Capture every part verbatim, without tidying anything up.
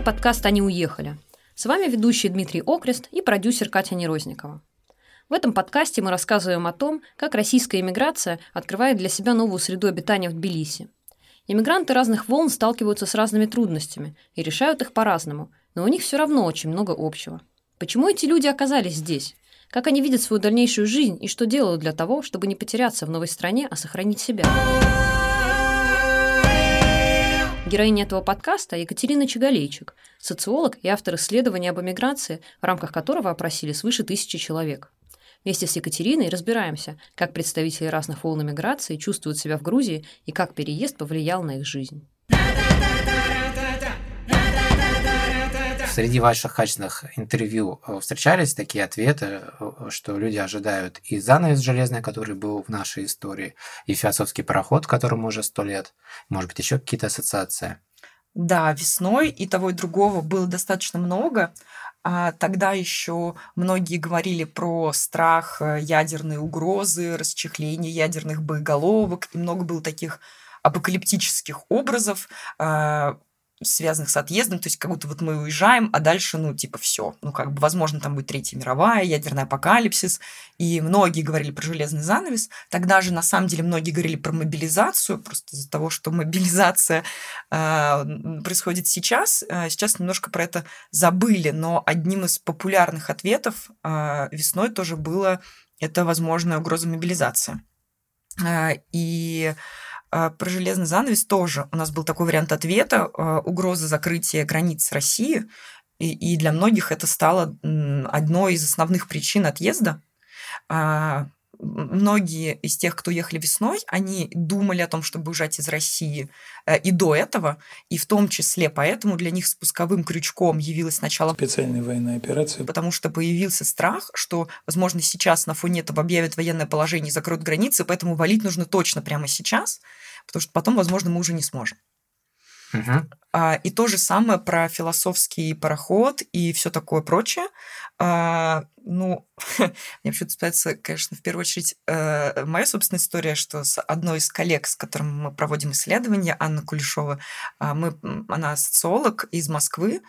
Это подкаст «Они уехали». С вами ведущий Дмитрий Окрест и продюсер Катя Нерозникова. В этом подкасте мы рассказываем о том, как российская эмиграция открывает для себя новую среду обитания в Тбилиси. Эмигранты разных волн сталкиваются с разными трудностями и решают их по-разному, но у них все равно очень много общего. Почему эти люди оказались здесь? Как они видят свою дальнейшую жизнь и что делают для того, чтобы не потеряться в новой стране, а сохранить себя? Героиня этого подкаста – Екатерина Нерозникова, социолог и автор исследования об эмиграции, в рамках которого опросили свыше тысячи человек. Вместе с Екатериной разбираемся, как представители разных волн эмиграции чувствуют себя в Грузии и как переезд повлиял на их жизнь. Среди ваших качественных интервью встречались такие ответы, что люди ожидают и занавес железный, который был в нашей истории, и философский пароход, которому уже сто лет, может быть, еще какие-то ассоциации. Да, весной и того и другого было достаточно много. Тогда еще многие говорили про страх ядерной угрозы, расчехление ядерных боеголовок, и много было таких апокалиптических образов, связанных с отъездом, то есть как будто вот мы уезжаем, а дальше, ну, типа, все. Ну, как бы, возможно, там будет Третья мировая, ядерный апокалипсис, и многие говорили про железный занавес. Тогда же, на самом деле, многие говорили про мобилизацию, просто из-за того, что мобилизация э, происходит сейчас. Сейчас немножко про это забыли, но одним из популярных ответов э, весной тоже было это возможная угроза мобилизации. Э, и... Про железный занавес тоже у нас был такой вариант ответа – угроза закрытия границ России. И для многих это стало одной из основных причин отъезда. Многие из тех, кто ехали весной, они думали о том, чтобы уезжать из России и до этого, и в том числе поэтому для них спусковым крючком явилось начало специальной военной операции, потому что появился страх, что, возможно, сейчас на фоне этого объявят военное положение и закроют границы, поэтому валить нужно точно прямо сейчас, потому что потом, возможно, мы уже не сможем. Угу. И то же самое про философский пароход и все такое прочее. Ну, мне вообще вспоминается, конечно, в первую очередь моя собственная история, что с одной из коллег, с которым мы проводим исследования, Анна Кулешова, мы, она социолог из Москвы,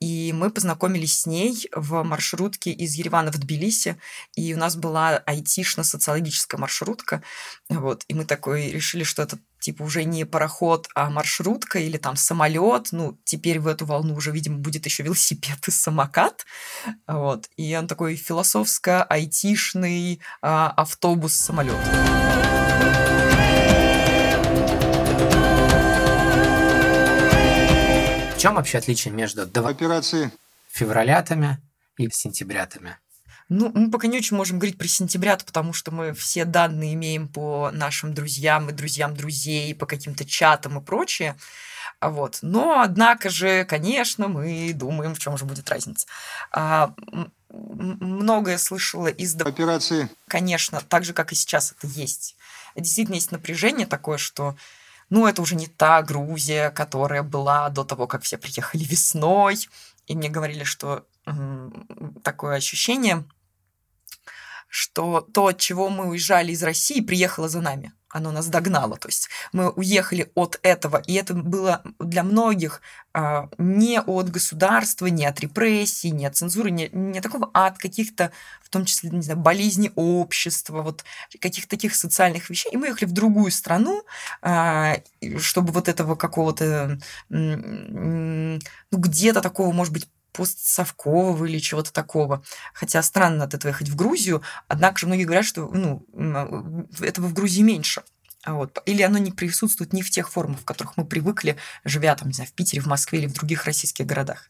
и мы познакомились с ней в маршрутке из Еревана в Тбилиси, и у нас была айтишно-социологическая маршрутка, вот, и мы такой решили, что это типа уже не пароход, а маршрутка или там самолет. Ну, теперь в эту волну уже, видимо, будет еще велосипед и самокат. Вот. И он такой философско-айтишный а, автобус-самолет. В чем вообще отличие между дв... операции февралятами и сентябрятами? Ну, мы пока не очень можем говорить про сентябрят, потому что мы все данные имеем по нашим друзьям и друзьям друзей, по каким-то чатам и прочее. Вот. Но, однако же, конечно, мы думаем, в чем же будет разница. А, многое слышала из операции. Конечно, так же, как и сейчас это есть. Действительно, есть напряжение такое, что ну, это уже не та Грузия, которая была до того, как все приехали весной. И мне говорили, что такое ощущение, что то, от чего мы уезжали из России, приехало за нами. Оно нас догнало. То есть мы уехали от этого. И это было для многих а, не от государства, не от репрессий, не от цензуры, не, не от такого, а от каких-то, в том числе, не знаю, болезней общества, вот каких-то таких социальных вещей. И мы ехали в другую страну, а, чтобы вот этого какого-то, ну, где-то такого, может быть, постсовкового или чего-то такого. Хотя странно от этого ехать в Грузию, однако же многие говорят, что ну, этого в Грузии меньше. Вот. Или оно не присутствует не в тех формах, в которых мы привыкли, живя там, не знаю, в Питере, в Москве или в других российских городах.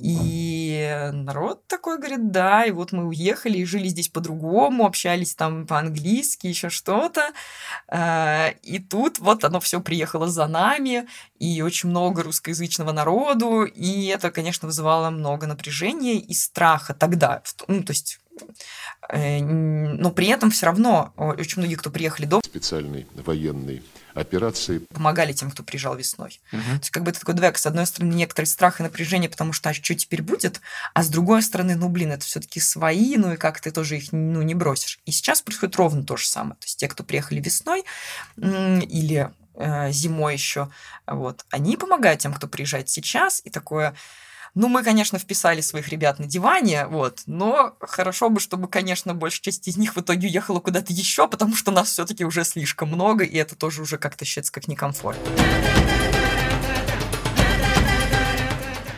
И народ такой говорит, да, и вот мы уехали и жили здесь по-другому, общались там по-английски, еще что-то. И тут вот оно все приехало за нами, и очень много русскоязычного народу, и это, конечно, вызывало много напряжения и страха тогда. Ну, то есть... Но при этом все равно очень многие, кто приехали до специальной военной операции, помогали тем, кто приезжал весной. Угу. То есть как бы это такой двояк. С одной стороны, некоторый страх и напряжение, потому что а что теперь будет? А с другой стороны, ну блин, это все-таки свои, ну и как ты тоже их ну, не бросишь. И сейчас происходит ровно то же самое. То есть те, кто приехали весной или зимой еще. Вот. Они помогают тем, кто приезжает сейчас, и такое... Ну, мы, конечно, вписали своих ребят на диване, вот, но хорошо бы, чтобы, конечно, большая часть из них в итоге уехала куда-то еще, потому что нас все-таки уже слишком много, и это тоже уже как-то считается как некомфортно.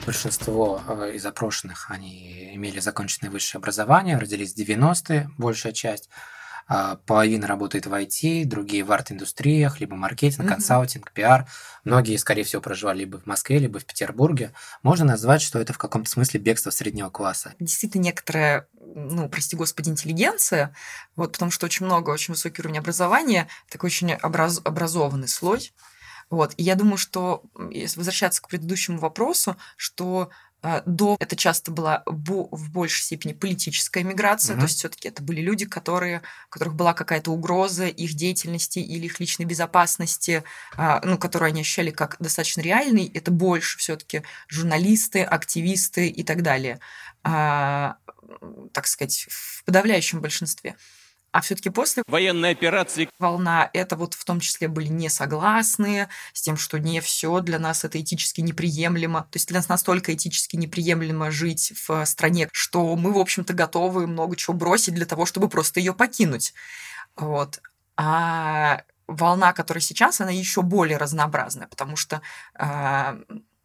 Большинство из запрошенных, они имели законченное высшее образование, родились в девяностые, большая часть. Половина работает в ай ти, другие в арт-индустриях, либо маркетинг, mm-hmm. консалтинг, пиар. Многие, скорее всего, проживали либо в Москве, либо в Петербурге. Можно назвать, что это в каком-то смысле бегство среднего класса. Действительно, некоторая, ну, прости господи, интеллигенция, вот, потому что очень много, очень высокий уровень образования, такой очень образ, образованный слой. Вот. И я думаю, что, если возвращаться к предыдущему вопросу, что... До это часто была в большей степени политическая миграция, mm-hmm. то есть все-таки это были люди, которые, у которых была какая-то угроза их деятельности или их личной безопасности, ну, которую они ощущали как достаточно реальной. Это больше все-таки журналисты, активисты и так далее, так сказать, в подавляющем большинстве. А все-таки после военной операции волна, это вот в том числе были несогласные с тем, что не все для нас это этически неприемлемо. То есть для нас настолько этически неприемлемо жить в стране, что мы, в общем-то, готовы много чего бросить для того, чтобы просто ее покинуть. Вот. А волна, которая сейчас, она еще более разнообразная, потому что,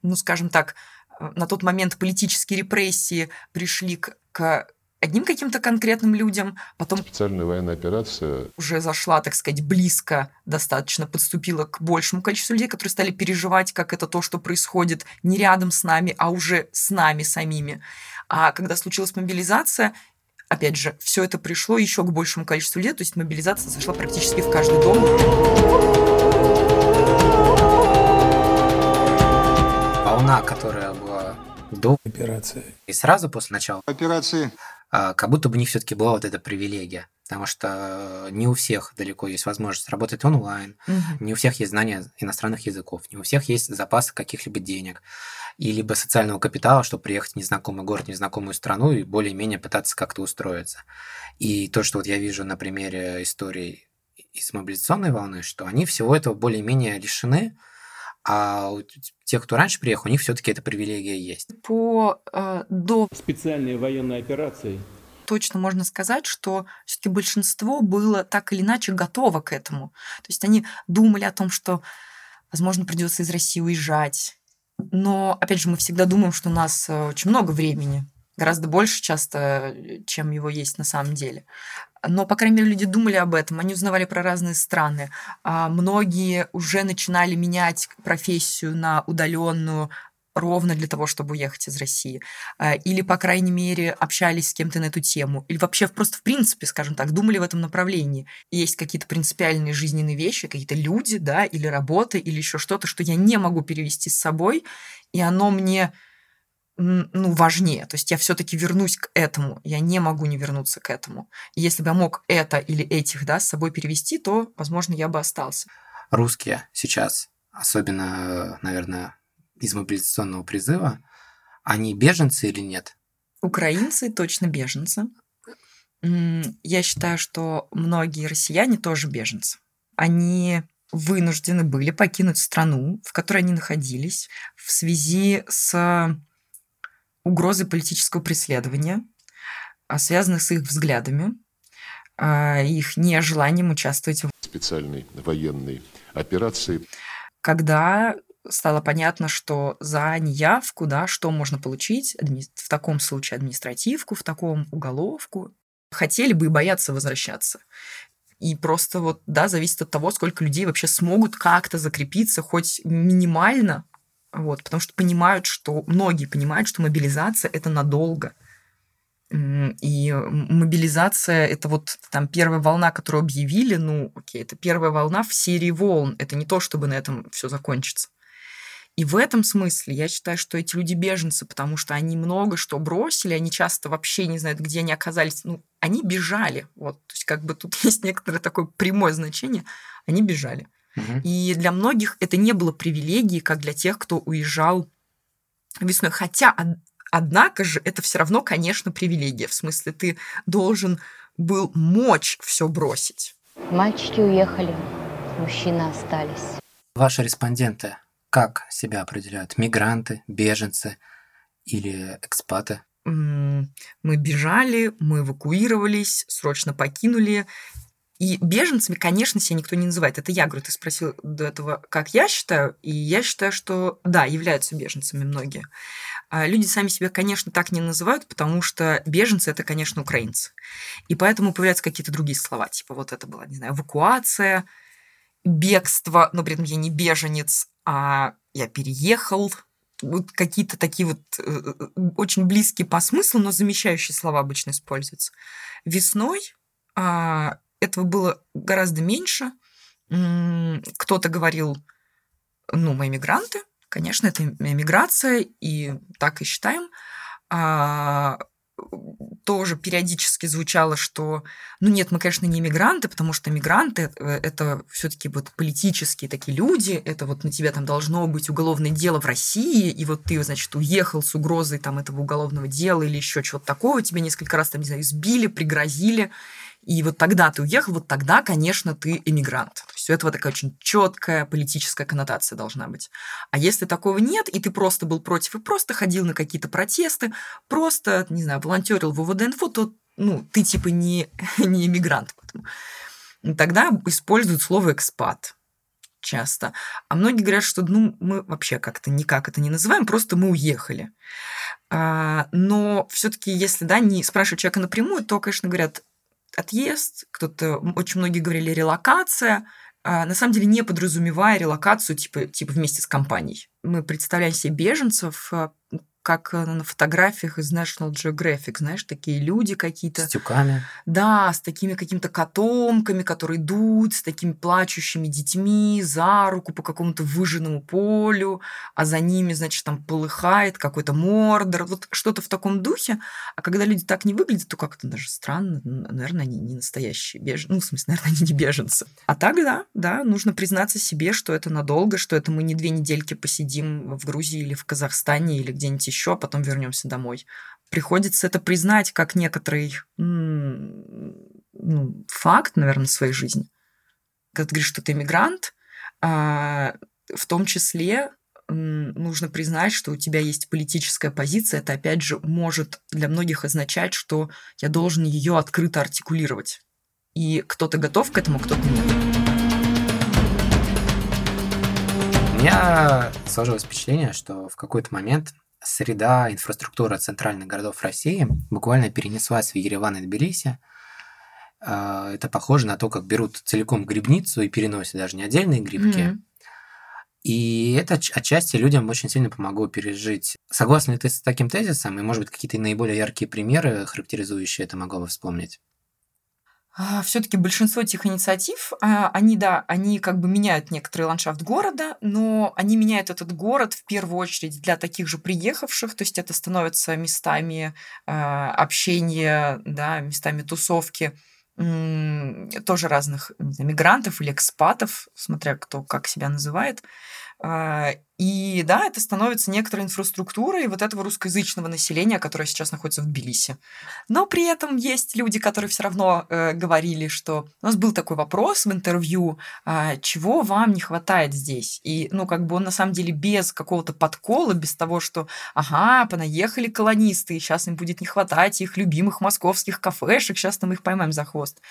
ну, скажем так, на тот момент политические репрессии пришли к... одним каким-то конкретным людям, потом... Специальная военная операция... Уже зашла, так сказать, близко, достаточно подступила к большему количеству людей, которые стали переживать, как это то, что происходит не рядом с нами, а уже с нами самими. А когда случилась мобилизация, опять же, все это пришло еще к большему количеству людей, то есть мобилизация зашла практически в каждый дом. Волна, которая была до операции и сразу после начала операции... как будто бы у них все-таки была вот эта привилегия, потому что не у всех далеко есть возможность работать онлайн, mm-hmm. не у всех есть знания иностранных языков, не у всех есть запасы каких-либо денег и либо социального капитала, чтобы приехать в незнакомый город, в незнакомую страну и более-менее пытаться как-то устроиться. И то, что вот я вижу на примере истории из мобилизационной волны, что они всего этого более-менее лишены, а у тех, кто раньше приехал, у них все-таки эта привилегия есть. По э, до специальной военной операции точно можно сказать, что все-таки большинство было так или иначе готово к этому. То есть они думали о том, что, возможно, придется из России уезжать. Но, опять же, мы всегда думаем, что у нас очень много времени, гораздо больше часто, чем его есть на самом деле. Но, по крайней мере, люди думали об этом, они узнавали про разные страны. Многие уже начинали менять профессию на удаленную ровно для того, чтобы уехать из России. Или, по крайней мере, общались с кем-то на эту тему. Или вообще просто, в принципе, скажем так, думали в этом направлении. Есть какие-то принципиальные жизненные вещи, какие-то люди, да, или работа, или еще что-то, что я не могу перевести с собой, и оно мне... ну, важнее. То есть я все-таки вернусь к этому. Я не могу не вернуться к этому. И если бы я мог это или этих, да, с собой перевести, то, возможно, я бы остался. Русские сейчас, особенно, наверное, из мобилизационного призыва, они беженцы или нет? Украинцы точно беженцы. Я считаю, что многие россияне тоже беженцы. Они... вынуждены были покинуть страну, в которой они находились, в связи с... угрозы политического преследования, связанных с их взглядами, их нежеланием участвовать в специальной военной операции. Когда стало понятно, что за неявку, да, что можно получить, в таком случае административку, в таком уголовку, хотели бы и боятся возвращаться. И просто вот, да, зависит от того, сколько людей вообще смогут как-то закрепиться, хоть минимально. Вот, потому что понимают, что многие понимают, что мобилизация это надолго. И мобилизация это вот там первая волна, которую объявили. Ну, окей, это первая волна в серии волн. Это не то, чтобы на этом все закончится. И в этом смысле я считаю, что эти люди беженцы, потому что они много что бросили, они часто вообще не знают, где они оказались. Ну, они бежали. Вот, то есть, как бы тут есть некоторое такое прямое значение: они бежали. И для многих это не было привилегией, как для тех, кто уезжал весной. Хотя, однако же, это все равно, конечно, привилегия. В смысле, ты должен был мочь все бросить. Мальчики уехали, мужчины остались. Ваши респонденты как себя определяют? Мигранты, беженцы или экспаты? Мы бежали, мы эвакуировались, срочно покинули. И беженцами, конечно, себя никто не называет. Это я говорю, ты спросил до этого, как я считаю, и я считаю, что да, являются беженцами многие. А люди сами себя, конечно, так не называют, потому что беженцы – это, конечно, украинцы. И поэтому появляются какие-то другие слова, типа вот это была, не знаю, эвакуация, бегство, но при этом я не беженец, а я переехал. Вот какие-то такие вот очень близкие по смыслу, но замещающие слова обычно используются. Весной а, этого было гораздо меньше. Кто-то говорил, ну, мы эмигранты, конечно, это эмиграция, и так и считаем. А, тоже периодически звучало, что, ну, нет, мы, конечно, не эмигранты, потому что эмигранты – это все-таки вот политические такие люди, это вот на тебя там должно быть уголовное дело в России, и вот ты, значит, уехал с угрозой там этого уголовного дела или еще чего-то такого, тебя несколько раз там, не знаю, избили, пригрозили, и вот тогда ты уехал, вот тогда, конечно, ты эмигрант. То есть у этого такая очень четкая политическая коннотация должна быть. А если такого нет, и ты просто был против, и просто ходил на какие-то протесты, просто, не знаю, волонтерил в ОВД-инфо, то ну, ты типа не, не эмигрант. Поэтому. Тогда используют слово «экспат» часто. А многие говорят, что ну, мы вообще как-то никак это не называем, просто мы уехали. Но все-таки, если да, не спрашивать человека напрямую, то, конечно, говорят отъезд, кто-то, очень многие говорили релокация, а на самом деле не подразумевая релокацию типа, типа вместе с компанией. Мы представляем себе беженцев, как на фотографиях из National Geographic, знаешь, такие люди какие-то. С тюками. Да, с такими какими-то котомками, которые идут, с такими плачущими детьми за руку по какому-то выжженному полю, а за ними, значит, там полыхает какой-то мордор, вот что-то в таком духе. А когда люди так не выглядят, то как-то даже странно. Наверное, они не настоящие беженцы. Ну, в смысле, наверное, они не беженцы. А так, да, да, нужно признаться себе, что это надолго, что это мы не две недельки посидим в Грузии или в Казахстане или где-нибудь еще, а потом вернемся домой. Приходится это признать как некоторый ну, факт, наверное, своей жизни. Когда ты говоришь, что ты эмигрант, в том числе нужно признать, что у тебя есть политическая позиция. Это, опять же, может для многих означать, что я должен ее открыто артикулировать. И кто-то готов к этому, кто-то нет. У меня сложилось впечатление, что в какой-то момент среда, инфраструктура центральных городов России буквально перенеслась в Ереван и Тбилиси. Это похоже на то, как берут целиком грибницу и переносят даже не отдельные грибки. Mm-hmm. И это отчасти людям очень сильно помогло пережить. Согласны ли ты с таким тезисом? И, может быть, какие-то наиболее яркие примеры, характеризующие это, могла бы вспомнить? Все-таки большинство этих инициатив, они, да, они как бы меняют некоторый ландшафт города, но они меняют этот город в первую очередь для таких же приехавших, то есть это становятся местами общения, да, местами тусовки тоже разных мигрантов или экспатов, смотря кто как себя называет. И да, это становится некоторой инфраструктурой вот этого русскоязычного населения, которое сейчас находится в Тбилиси. Но при этом есть люди, которые все равно э, говорили, что у нас был такой вопрос в интервью, э, чего вам не хватает здесь? И, ну, как бы он на самом деле без какого-то подкола, без того, что, ага, понаехали колонисты, и сейчас им будет не хватать их любимых московских кафешек, сейчас мы их поймаем за хвост.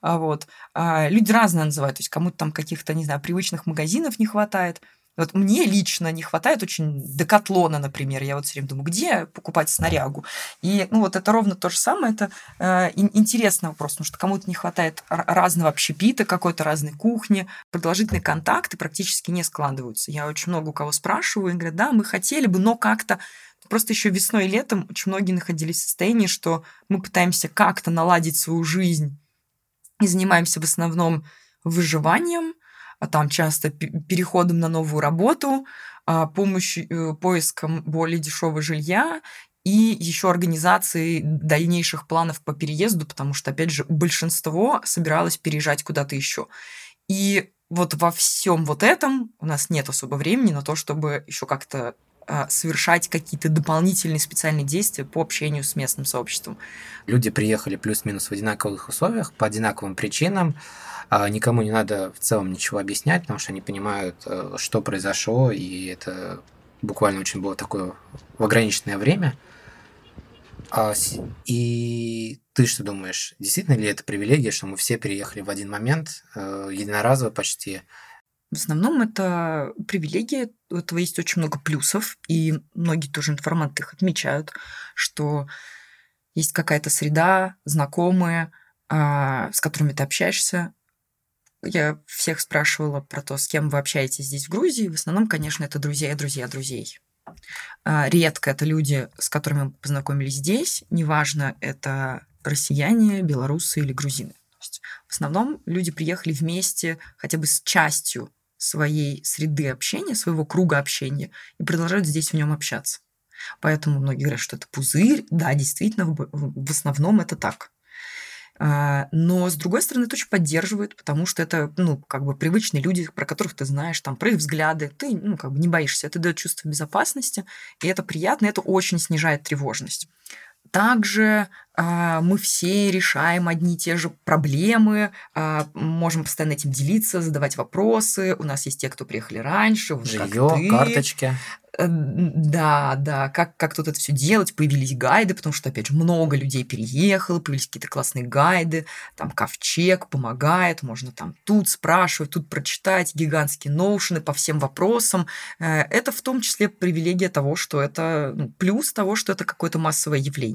Вот. Э, люди разные называют, то есть кому-то там каких-то, не знаю, привычных магазинов не хватает. Вот мне лично не хватает очень Декатлона, например. Я вот все время думаю, где покупать снарягу? И ну, вот это ровно то же самое. Это э, интересный вопрос, потому что кому-то не хватает разного общепита, какой-то разной кухни. Продолжительные контакты практически не складываются. Я очень много у кого спрашиваю, и говорят, да, мы хотели бы, но как-то... Просто еще весной и летом очень многие находились в состоянии, что мы пытаемся как-то наладить свою жизнь и занимаемся в основном выживанием, а там часто переходом на новую работу, помощью, поиском более дешевого жилья и еще организацией дальнейших планов по переезду, потому что, опять же, большинство собиралось переезжать куда-то еще. И вот во всем вот этом у нас нет особо времени на то, чтобы еще как-то совершать какие-то дополнительные специальные действия по общению с местным сообществом. Люди приехали плюс-минус в одинаковых условиях, по одинаковым причинам. Никому не надо в целом ничего объяснять, потому что они понимают, что произошло, и это буквально очень было такое в ограниченное время. И ты что думаешь, действительно ли это привилегия, что мы все переехали в один момент, единоразово почти? В основном это привилегия, у этого есть очень много плюсов, и многие тоже информаторы их отмечают, что есть какая-то среда, знакомые, с которыми ты общаешься. Я всех спрашивала про то, с кем вы общаетесь здесь в Грузии. В основном, конечно, это друзья, друзья, друзей. Редко это люди, с которыми мы познакомились здесь. Неважно, это россияне, белорусы или грузины. В основном люди приехали вместе хотя бы с частью своей среды общения, своего круга общения, и продолжают здесь в нем общаться. Поэтому многие говорят, что это пузырь. Да, действительно, в основном это так. Но, с другой стороны, это очень поддерживает, потому что это, ну, как бы привычные люди, про которых ты знаешь, там, про их взгляды, ты, ну, как бы не боишься. Это дает чувство безопасности, и это приятно, это очень снижает тревожность. Также э, мы все решаем одни и те же проблемы, э, можем постоянно этим делиться, задавать вопросы. У нас есть те, кто приехали раньше, вот жильё, как ты. Карточки. Э, да, да, как, как тут это все делать. Появились гайды, потому что, опять же, много людей переехало, появились какие-то классные гайды. Там Ковчег помогает, можно там тут спрашивать, тут прочитать, гигантские ноушены по всем вопросам. Э, это в том числе привилегия того, что это, ну, плюс того, что это какое-то массовое явление.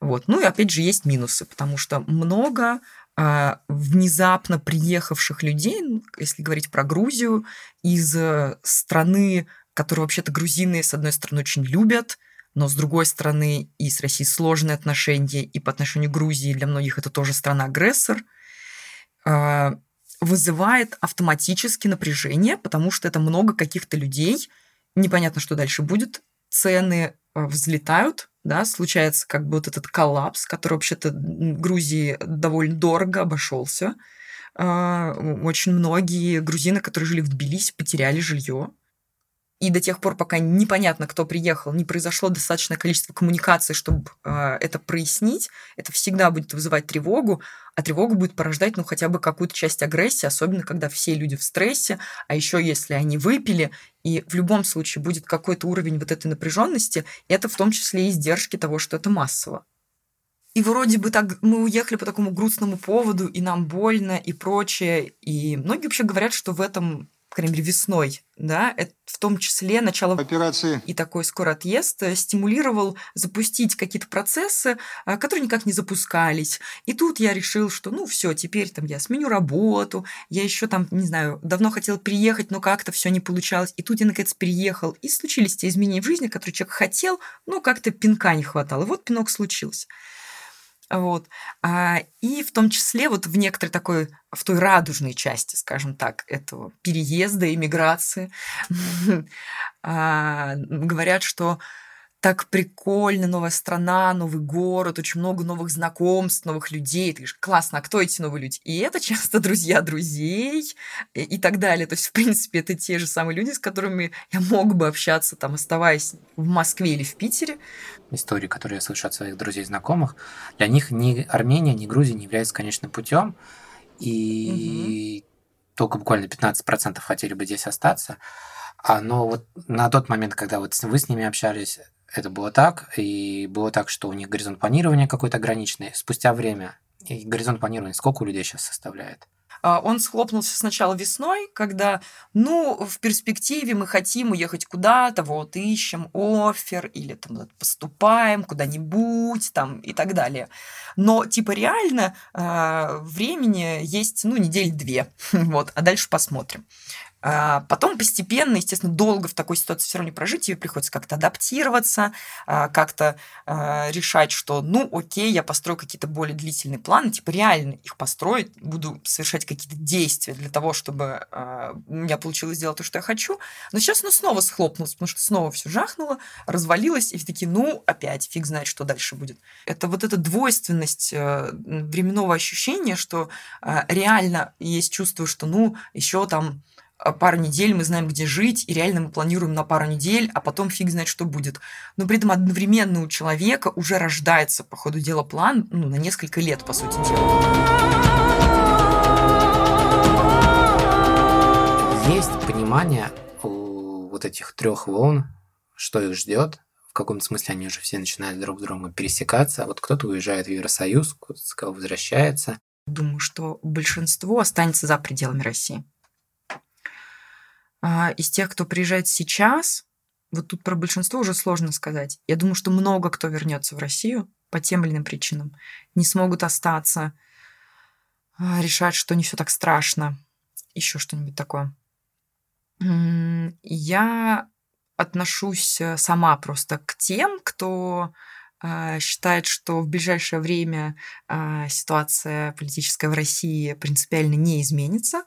Вот. Ну и опять же есть минусы, потому что много э, внезапно приехавших людей, если говорить про Грузию, из страны, которую вообще-то грузины с одной стороны очень любят, но с другой стороны и с Россией сложные отношения, и по отношению к Грузии для многих это тоже страна-агрессор, э, вызывает автоматически напряжение, потому что это много каких-то людей, непонятно, что дальше будет, цены э, взлетают, да, случается как бы вот этот коллапс, который вообще-то Грузии довольно дорого обошелся. Очень многие грузины, которые жили в Тбилиси, потеряли жилье. И до тех пор, пока непонятно, кто приехал, не произошло достаточное количество коммуникаций, чтобы это прояснить, это всегда будет вызывать тревогу, а тревога будет порождать, ну, хотя бы какую-то часть агрессии, особенно когда все люди в стрессе, а еще если они выпили, и в любом случае будет какой-то уровень вот этой напряженности, это в том числе и издержки того, что это массово. И вроде бы так мы уехали по такому грустному поводу, и нам больно, и прочее. И многие вообще говорят, что в этом... по крайней мере, весной, да, это в том числе начало операции и такой скорый отъезд стимулировал запустить какие-то процессы, которые никак не запускались. И тут я решил, что ну все, теперь там я сменю работу, я еще там, не знаю, давно хотела переехать, но как-то все не получалось. И тут я наконец переехал, и случились те изменения в жизни, которые человек хотел, но как-то пинка не хватало. Вот пинок случился. Вот. И в том числе вот в некоторой такой, в той радужной части, скажем так, этого переезда, эмиграции, говорят, что так прикольно, новая страна, новый город, очень много новых знакомств, новых людей. Ты говоришь, классно, а кто эти новые люди? И это часто друзья друзей и так далее. То есть, в принципе, это те же самые люди, с которыми я мог бы общаться, там, оставаясь в Москве или в Питере. Истории, которые я слышу от своих друзей и знакомых, для них ни Армения, ни Грузия не являются конечным путем. И угу. только буквально пятнадцать процентов хотели бы здесь остаться. А, но вот на тот момент, когда вот вы с ними общались, это было так, и было так, что у них горизонт планирования какой-то ограниченный. Спустя время, и горизонт планирования сколько у людей сейчас составляет? Он схлопнулся сначала весной, когда, ну, в перспективе мы хотим уехать куда-то, вот, ищем оффер, или там поступаем куда-нибудь, там, и так далее. Но, типа, реально времени есть, ну, недель-две, вот, а дальше посмотрим. Потом постепенно, естественно, долго в такой ситуации все равно не прожить, тебе приходится как-то адаптироваться, как-то решать, что, ну, окей, я построю какие-то более длительные планы, типа реально их построить, буду совершать какие-то действия для того, чтобы у меня получилось сделать то, что я хочу. Но сейчас, ну, снова схлопнулось, потому что снова все жахнуло, развалилось, и все такие, ну, опять, фиг знает, что дальше будет. Это вот эта двойственность временного ощущения, что реально есть чувство, что, ну, еще там пару недель, мы знаем, где жить, и реально мы планируем на пару недель, а потом фиг знает, что будет. Но при этом одновременно у человека уже рождается, по ходу дела, план, ну, на несколько лет, по сути дела. Есть понимание у вот этих трех волн, что их ждет. В каком-то смысле они уже все начинают друг с другом пересекаться. Вот кто-то уезжает в Евросоюз, кто-то возвращается. Думаю, что большинство останется за пределами России. Из тех, кто приезжает сейчас, вот тут про большинство уже сложно сказать. Я думаю, что много кто вернется в Россию по тем или иным причинам. Не смогут остаться, решать, что не все так страшно. Еще что-нибудь такое. Я отношусь сама просто к тем, кто считает, что в ближайшее время ситуация политическая в России принципиально не изменится.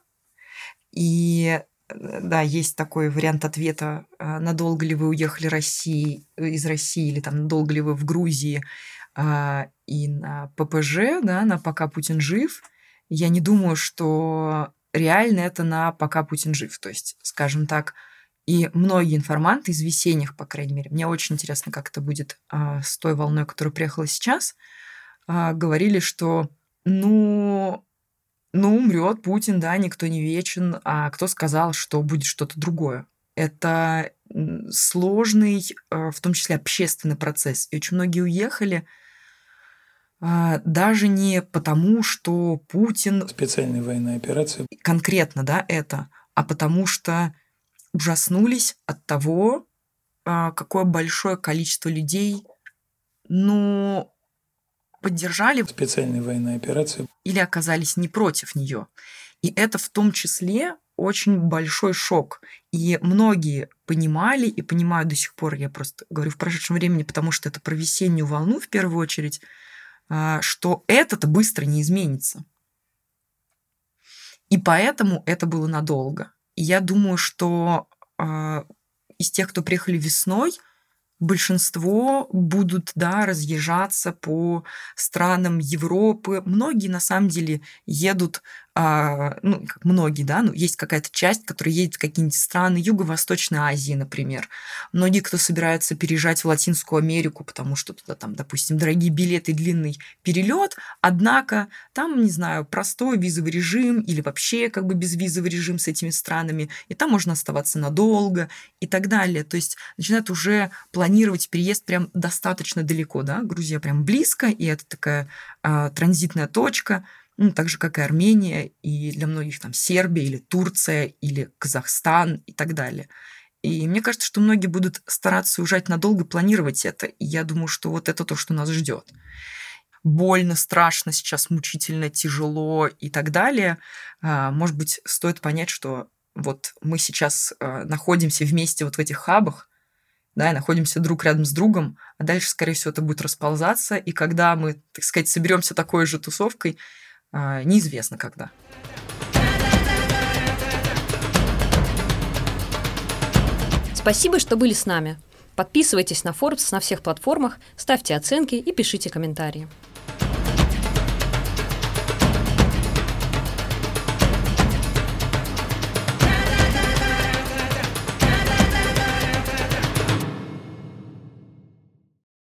И да, есть такой вариант ответа, надолго ли вы уехали России, из России, или там надолго ли вы в Грузии и на ППЖ, да, на «пока Путин жив». Я не думаю, что реально это на «пока Путин жив». То есть, скажем так, и многие информанты из весенних, по крайней мере, мне очень интересно, как это будет с той волной, которая приехала сейчас, говорили, что ну... Ну, умрет Путин, да, никто не вечен, а кто сказал, что будет что-то другое? Это сложный, в том числе общественный процесс. И очень многие уехали даже не потому, что Путин... Специальная военная операция. Конкретно, да, это. А потому что ужаснулись от того, какое большое количество людей, ну... поддержали специальные военные операции или оказались не против нее. И это в том числе очень большой шок. И многие понимали и понимают до сих пор, я просто говорю в прошедшем времени, потому что это про весеннюю волну в первую очередь, что это-то быстро не изменится. И поэтому это было надолго. И я думаю, что из тех, кто приехали весной, большинство будут, да, разъезжаться по странам Европы. Многие, на самом деле, едут, а, ну, как многие, да, ну, есть какая-то часть, которая едет в какие-нибудь страны Юго-Восточной Азии, например. Многие, кто собираются переезжать в Латинскую Америку, потому что туда, там, допустим, дорогие билеты и длинный перелет, однако там, не знаю, простой визовый режим или вообще как бы безвизовый режим с этими странами, и там можно оставаться надолго и так далее. То есть начинают уже планировать переезд прям достаточно далеко, да, Грузия прям близко, и это такая а, транзитная точка, ну, так же, как и Армения, и для многих там Сербия, или Турция, или Казахстан, и так далее. И мне кажется, что многие будут стараться уезжать надолго, планировать это, и я думаю, что вот это то, что нас ждет. Больно, страшно сейчас, мучительно, тяжело и так далее. А, может быть, стоит понять, что вот мы сейчас а, находимся вместе вот в этих хабах, да, и находимся друг рядом с другом, а дальше, скорее всего, это будет расползаться, и когда мы, так сказать, соберемся такой же тусовкой, неизвестно когда. Спасибо, что были с нами. Подписывайтесь на Forbes на всех платформах, ставьте оценки и пишите комментарии.